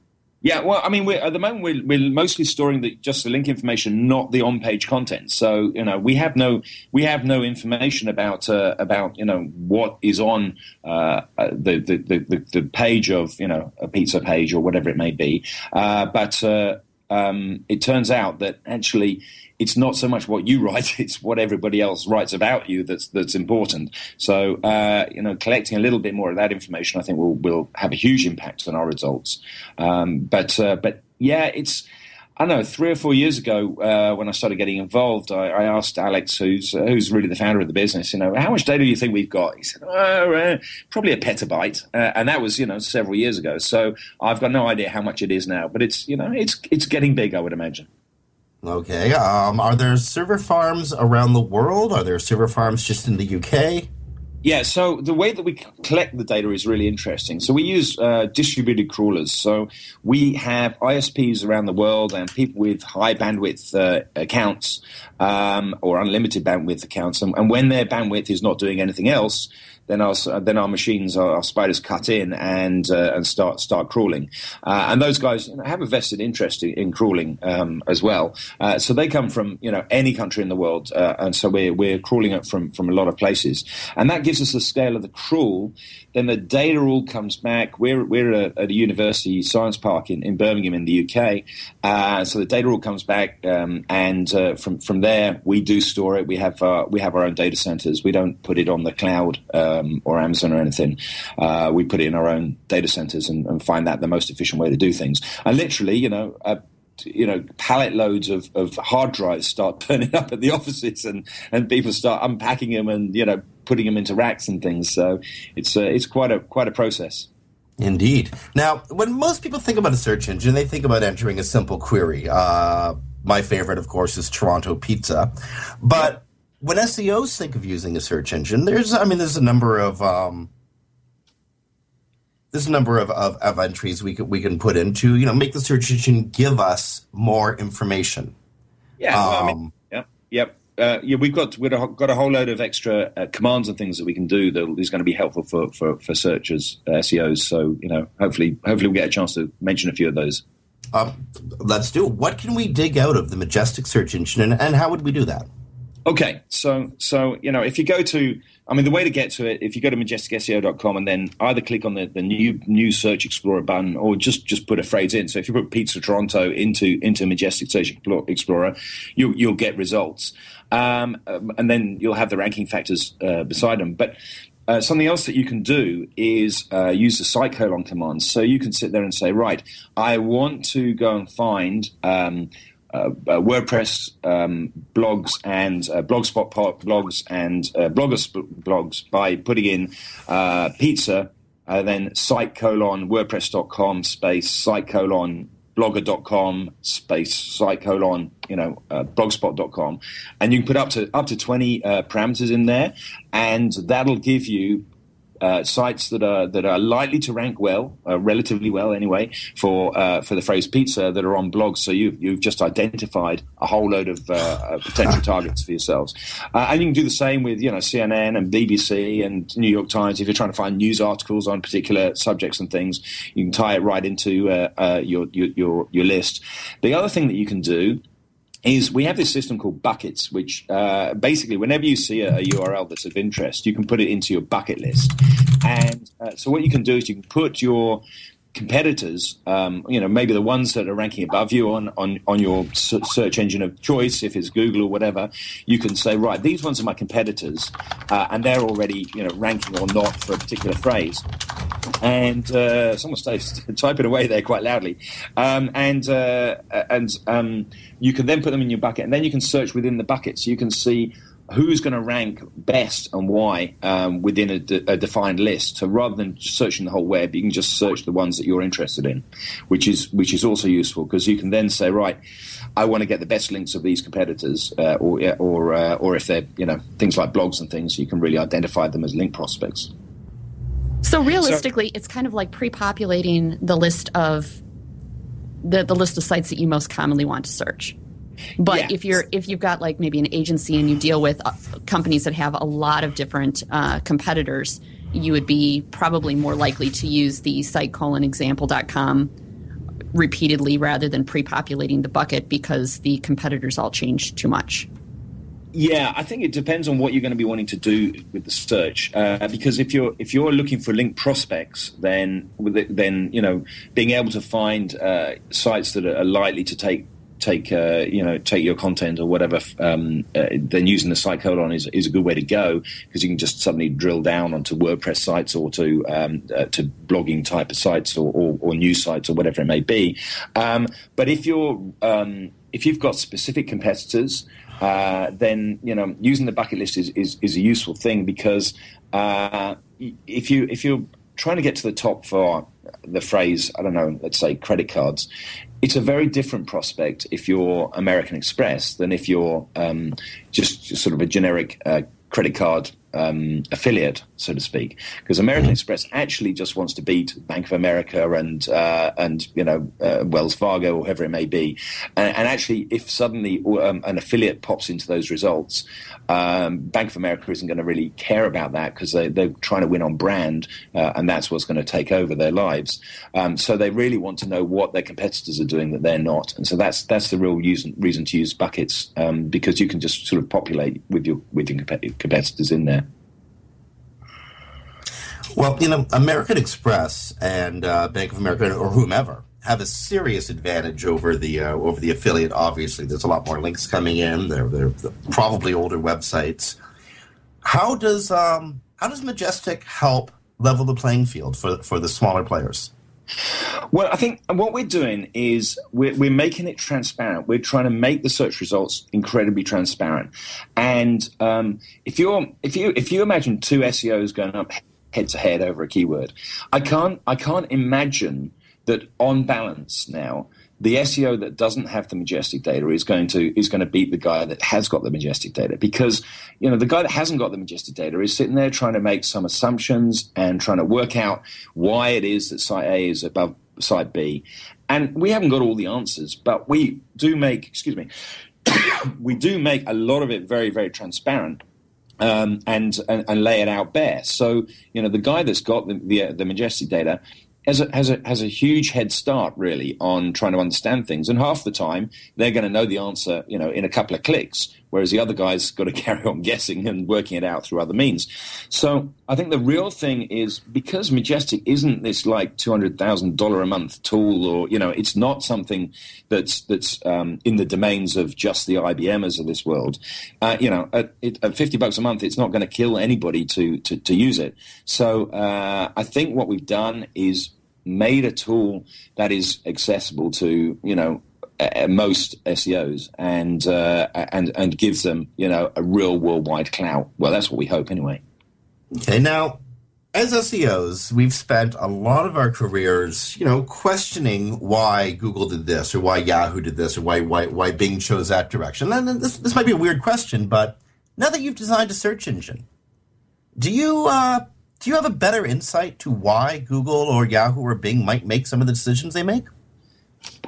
Yeah, well, I mean, we're, at the moment, we're, we're mostly storing the, just the link information, not the on-page content. So, you know, we have no we have no information about uh, about you know what is on uh, the, the the the page of, you know, a pizza page or whatever it may be. Uh, but uh, um, it turns out that actually, it's not so much what you write; it's what everybody else writes about you that's that's important. So, uh, you know, collecting a little bit more of that information, I think, will will have a huge impact on our results. Um, but uh, but yeah, it's I don't know. Three or four years ago, uh, when I started getting involved, I, I asked Alex, who's uh, who's really the founder of the business, you know, how much data do you think we've got? He said, oh, uh, probably a petabyte, uh, and that was, you know, several years ago. So I've got no idea how much it is now, but it's, you know, it's it's getting big, I would imagine. Okay. Um, are there server farms around the world? Are there server farms just in the U K? Yeah, so the way that we collect the data is really interesting. So we use uh, distributed crawlers. So we have I S Ps around the world and people with high bandwidth uh, accounts um, or unlimited bandwidth accounts. And, and when their bandwidth is not doing anything else, then our then our machines, our, our spiders cut in and uh, and start start crawling. Uh, and those guys have a vested interest in, in crawling um, as well. Uh, so they come from, you know, any country in the world, uh, and so we're we're crawling it from from a lot of places. And that gives us the scale of the crawl. Then the data all comes back. We're we're at a, at a university science park in, in Birmingham in the U K. Uh, so the data all comes back, um, and uh, from from there we do store it. We have uh, we have our own data centers. We don't put it on the cloud. Uh, Um, or Amazon or anything. Uh, we put it in our own data centers and, and find that the most efficient way to do things. And literally, you know, uh, you know, pallet loads of, of hard drives start burning up at the offices, and, and people start unpacking them and, you know, putting them into racks and things. So it's uh, it's quite a quite a process. Indeed. Now, when most people think about a search engine, they think about entering a simple query. Uh, my favorite, of course, is Toronto pizza, but when S E Os think of using a search engine, there's, I mean, there's a number of um, there's a number of, of, of entries we can we can put into, you know, make the search engine give us more information. Yeah, um, well, I mean, yeah, yep. Uh, yeah, we've got we've got a whole load of extra uh, commands and things that we can do that is going to be helpful for for, for searchers, uh, S E Os. So, you know, hopefully hopefully we'll get a chance to mention a few of those. Uh, let's do it. What can we dig out of the Majestic search engine, and, and how would we do that? Okay, so so you know, if you go to I mean, the way to get to it, if you go to Majestic S E O dot com and then either click on the, the new new Search Explorer button or just, just put a phrase in. So if you put Pizza Toronto into into Majestic Search Explorer, you, you'll get results. Um, and then you'll have the ranking factors uh, beside them. But uh, something else that you can do is uh, use the site colon command. So you can sit there and say, right, I want to go and find um, – Uh, uh, WordPress um, blogs and uh, Blogspot blogs and uh, bloggers blogs by putting in uh, pizza, uh, then site colon WordPress dot com space site colon blogger dot com space site colon you know uh, blogspot dot com, and you can put up to up to twenty uh, parameters in there, and that'll give you Uh, sites that are that are likely to rank well, uh, relatively well anyway, for uh, for the phrase pizza that are on blogs. So you've you've just identified a whole load of uh, potential targets for yourselves, uh, and you can do the same with you know C N N and B B C and New York Times. If you're trying to find news articles on particular subjects and things, you can tie it right into uh, uh, your, your your your list. The other thing that you can do is we have this system called buckets, which uh, basically whenever you see a, a U R L that's of interest, you can put it into your bucket list. And uh, so what you can do is you can put your competitors, um, you know, maybe the ones that are ranking above you on, on, on your search engine of choice, if it's Google or whatever, you can say, right, these ones are my competitors, uh, and they're already, you know, ranking or not for a particular phrase. And uh, someone starts typing away there quite loudly. Um, and uh, and um, you can then put them in your bucket, and then you can search within the bucket. So you can see who's going to rank best and why um, within a, de- a defined list. So rather than searching the whole web, you can just search the ones that you're interested in, which is which is also useful because you can then say, right, I want to get the best links of these competitors, uh, or or uh, or if they're you know things like blogs and things, you can really identify them as link prospects. So realistically, so, it's kind of like pre-populating the list of the the list of sites that you most commonly want to search. But yeah. if you're if you've got like maybe an agency and you deal with companies that have a lot of different uh, competitors, you would be probably more likely to use the site colon example dot com repeatedly rather than pre-populating the bucket because the competitors all change too much. Yeah, I think it depends on what you're going to be wanting to do with the search. Uh, because if you're if you're looking for link prospects, then then you know being able to find uh, sites that are likely to take. take uh, you know take your content or whatever, um, uh, then using the site colon is is a good way to go because you can just suddenly drill down onto WordPress sites or to um, uh, to blogging type of sites or, or, or news sites or whatever it may be. Um, but if you're um, if you've got specific competitors, uh, then you know using the bucket list is is, is a useful thing because uh, if you if you're trying to get to the top for the phrase, I don't know, let's say credit cards, it's a very different prospect if you're American Express than if you're um, just, just sort of a generic uh, credit card um, affiliate, so to speak. Because American mm-hmm. Express actually just wants to beat Bank of America and uh, and you know uh, Wells Fargo or whoever it may be. And, and actually, if suddenly um, an affiliate pops into those results, um, Bank of America isn't going to really care about that because they, they're trying to win on brand, uh, and that's what's going to take over their lives. Um, so they really want to know what their competitors are doing that they're not. And so that's that's the real reason, reason to use buckets um, because you can just sort of populate with your with your competitors in there. Well, you know, American Express and uh, Bank of America or whomever have a serious advantage over the uh, over the affiliate. Obviously, there's a lot more links coming in. They're, they're probably older websites. How does um, how does Majestic help level the playing field for for the smaller players? Well, I think what we're doing is we're, we're making it transparent. We're trying to make the search results incredibly transparent. And um, if you're if you if you imagine two S E Os going up head to head over a keyword, I can't I can't imagine that on balance now the S E O that doesn't have the Majestic data is going to is going to beat the guy that has got the Majestic data because, you know, the guy that hasn't got the Majestic data is sitting there trying to make some assumptions and trying to work out why it is that site A is above site B. And we haven't got all the answers, but we do make, excuse me, we do make a lot of it very, very transparent. Um, and, and and lay it out bare. So you know the guy that's got the the, the Majestic data has a, has a has a huge head start really on trying to understand things. And half the time they're going to know the answer, you know, in a couple of clicks. whereas the other guy's got to carry on guessing and working it out through other means. So I think the real thing is, because Majestic isn't this like two hundred thousand dollars a month tool, or, you know, it's not something that's that's um, in the domains of just the I B Mers of this world. Uh, you know, at, at fifty bucks a month, it's not going to kill anybody to, to, to use it. So uh, I think what we've done is made a tool that is accessible to, you know, Uh, most S E Os, and uh, and and give them, you know, a real worldwide clout. Well, that's what we hope, anyway. Okay. Now, as S E Os, we've spent a lot of our careers, you know, questioning why Google did this, or why Yahoo did this, or why why why Bing chose that direction. And this this might be a weird question, but now that you've designed a search engine, do you uh, do you have a better insight to why Google or Yahoo or Bing might make some of the decisions they make?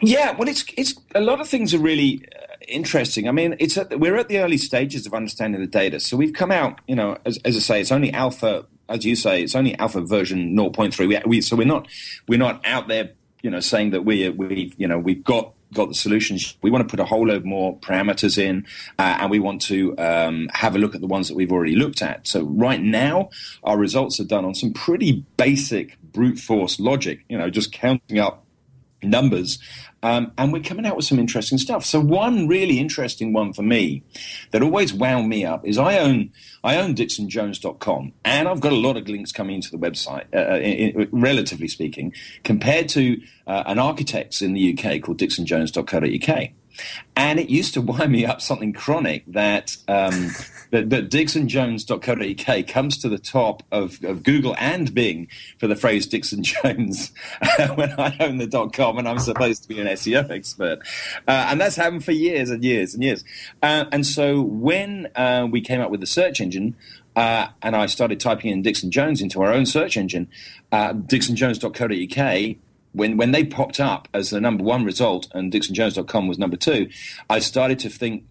Yeah, well, it's it's a lot of things are really uh, interesting. I mean, it's at, we're at the early stages of understanding the data. So we've come out, you know, as, as I say, it's only alpha, as you say, it's only alpha version zero point three. We, we, so we're not we're not out there, you know, saying that we we you know we've got. got the solutions. We want to put a whole load more parameters in, uh, and we want to um, have a look at the ones that we've already looked at. So right now, our results are done on some pretty basic brute force logic, you know, just counting up numbers, um, and we're coming out with some interesting stuff. So one really interesting one for me that always wound me up is I own I own Dixon Jones dot com, and I've got a lot of links coming into the website, uh, in, in, relatively speaking, compared to uh, an architect's in the U K called Dixon Jones dot co dot U K. And it used to wind me up something chronic that um, that, that Dixon Jones dot co dot U K comes to the top of, of Google and Bing for the phrase Dixon Jones when I own the .com and I'm supposed to be an S E O expert. Uh, and that's happened for years and years and years. Uh, and so when uh, we came up with the search engine, Uh, and I started typing in Dixon Jones into our own search engine, uh, Dixon Jones dot co dot U K, When when they popped up as the number one result and Dixon Jones dot com was number two, I started to think,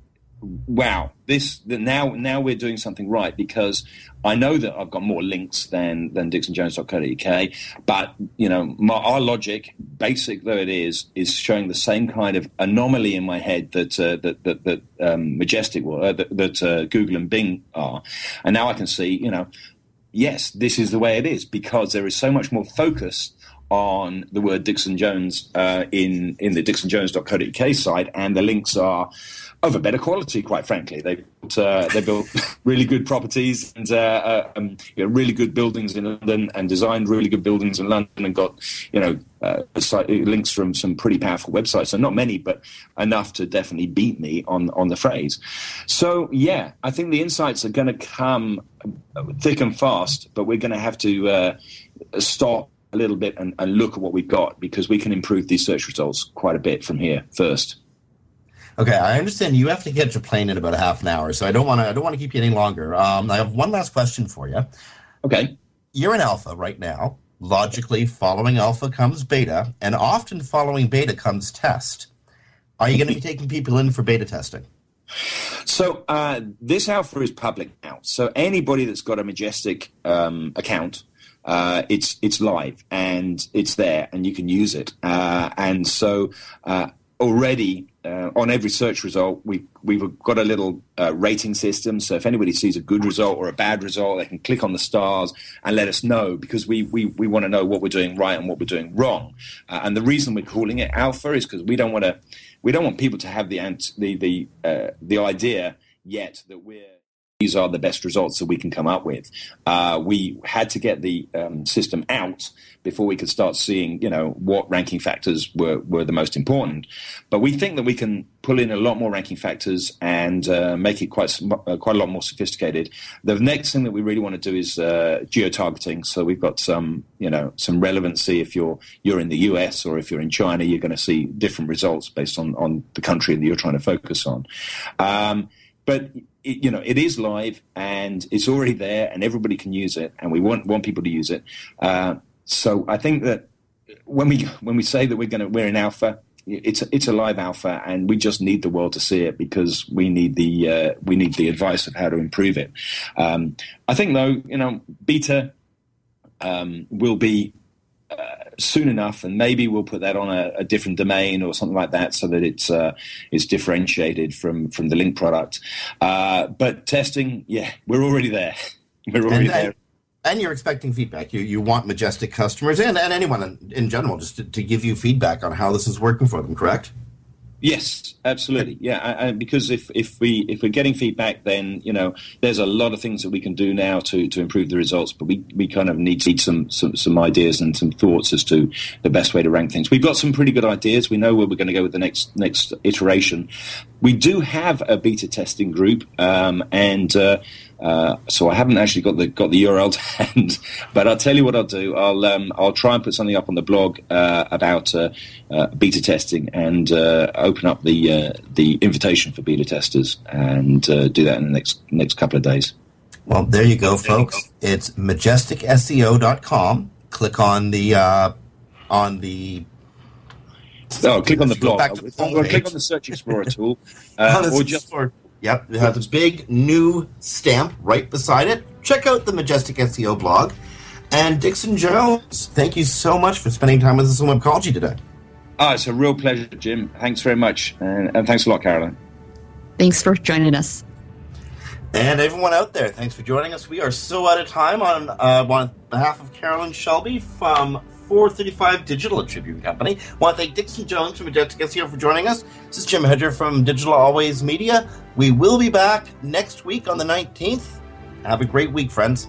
wow, this now now we're doing something right, because I know that I've got more links than than Dixon Jones dot co dot U K, but you know my, our logic, basic though it is, is showing the same kind of anomaly in my head that uh, that that, that um, Majestic were, uh, that, that uh, Google and Bing are, and now I can see, you know, yes, this is the way it is, because there is so much more focus on the word Dixon Jones uh, in, in the Dixon Jones dot co dot U K site, and the links are of a better quality, quite frankly. They built, uh, they built really good properties and uh, um, you know, really good buildings in London, and designed really good buildings in London, and got, you know, uh, site, links from some pretty powerful websites. So not many, but enough to definitely beat me on, on the phrase. So, yeah, I think the insights are going to come thick and fast, but we're going to have to uh, stop a little bit and, and look at what we've got, because we can improve these search results quite a bit from here first. Okay, I understand you have to get your plane in about a half an hour, so I don't want to. I don't want to keep you any longer. Um, I have one last question for you. Okay, you're in alpha right now. Logically, following alpha comes beta, and often following beta comes test. Are you going to be taking people in for beta testing? So uh, this alpha is public now. So anybody that's got a Majestic um, account. Uh, it's it's live and it's there, and you can use it. Uh, and so uh, already uh, on every search result, we we've got a little uh, rating system. So if anybody sees a good result or a bad result, they can click on the stars and let us know, because we we, we want to know what we're doing right and what we're doing wrong. Uh, and the reason we're calling it alpha is because we don't want to we don't want people to have the ant- the the uh, the idea yet that we're. These are the best results that we can come up with. Uh, we had to get the um, system out before we could start seeing, you know, what ranking factors were, were the most important. But we think that we can pull in a lot more ranking factors and uh, make it quite uh, quite a lot more sophisticated. The next thing that we really want to do is uh, geo-targeting. So we've got some, you know, some relevancy. If you're you're in the U S or if you're in China, you're going to see different results based on, on the country that you're trying to focus on. Um, but It, you know, it is live and it's already there, and everybody can use it, and we want want people to use it. Uh, so I think that when we when we say that we're going to we're in alpha, it's a, it's a live alpha, and we just need the world to see it, because we need the uh, we need the advice of how to improve it. Um, I think though, you know, beta um, will be. Uh, soon enough, and maybe we'll put that on a, a different domain or something like that, so that it's uh, it's differentiated from from the link product. Uh, but testing, yeah, we're already there. We're already and then, there. And you're expecting feedback. You you want Majestic customers and, and anyone in, in general just to, to give you feedback on how this is working for them, correct? Yes, absolutely. Yeah, I, I, because if, if we if we're getting feedback, then you know there's a lot of things that we can do now to, to improve the results. But we, we kind of need to need some, some some ideas and some thoughts as to the best way to rank things. We've got some pretty good ideas. We know where we're going to go with the next next iteration. We do have a beta testing group, um, and uh, uh, so I haven't actually got the got the U R L to hand. But I'll tell you what I'll do. I'll um, I'll try and put something up on the blog uh, about uh, uh, beta testing and uh, open up the uh, the invitation for beta testers and uh, do that in the next next couple of days. Well, there you go, folks. There you go. It's majestic S E O dot com. Click on the uh, on the. Oh, click on the blog. Or click on the Search Explorer tool. Uh, or just, or, yep, you have a big new stamp right beside it. Check out the Majestic S E O blog. And Dixon Jones, thank you so much for spending time with us on Webcology today. Oh, it's a real pleasure, Jim. Thanks very much. And, and thanks a lot, Caroline. Thanks for joining us. And everyone out there, thanks for joining us. We are so out of time. On, uh, on behalf of Caroline Shelby from four thirty-five Digital, a Tribune company. I want to thank Dixon Jones from Majestic S E O for joining us. This is Jim Hedger from Digital Always Media. We will be back next week on the nineteenth. Have a great week, friends.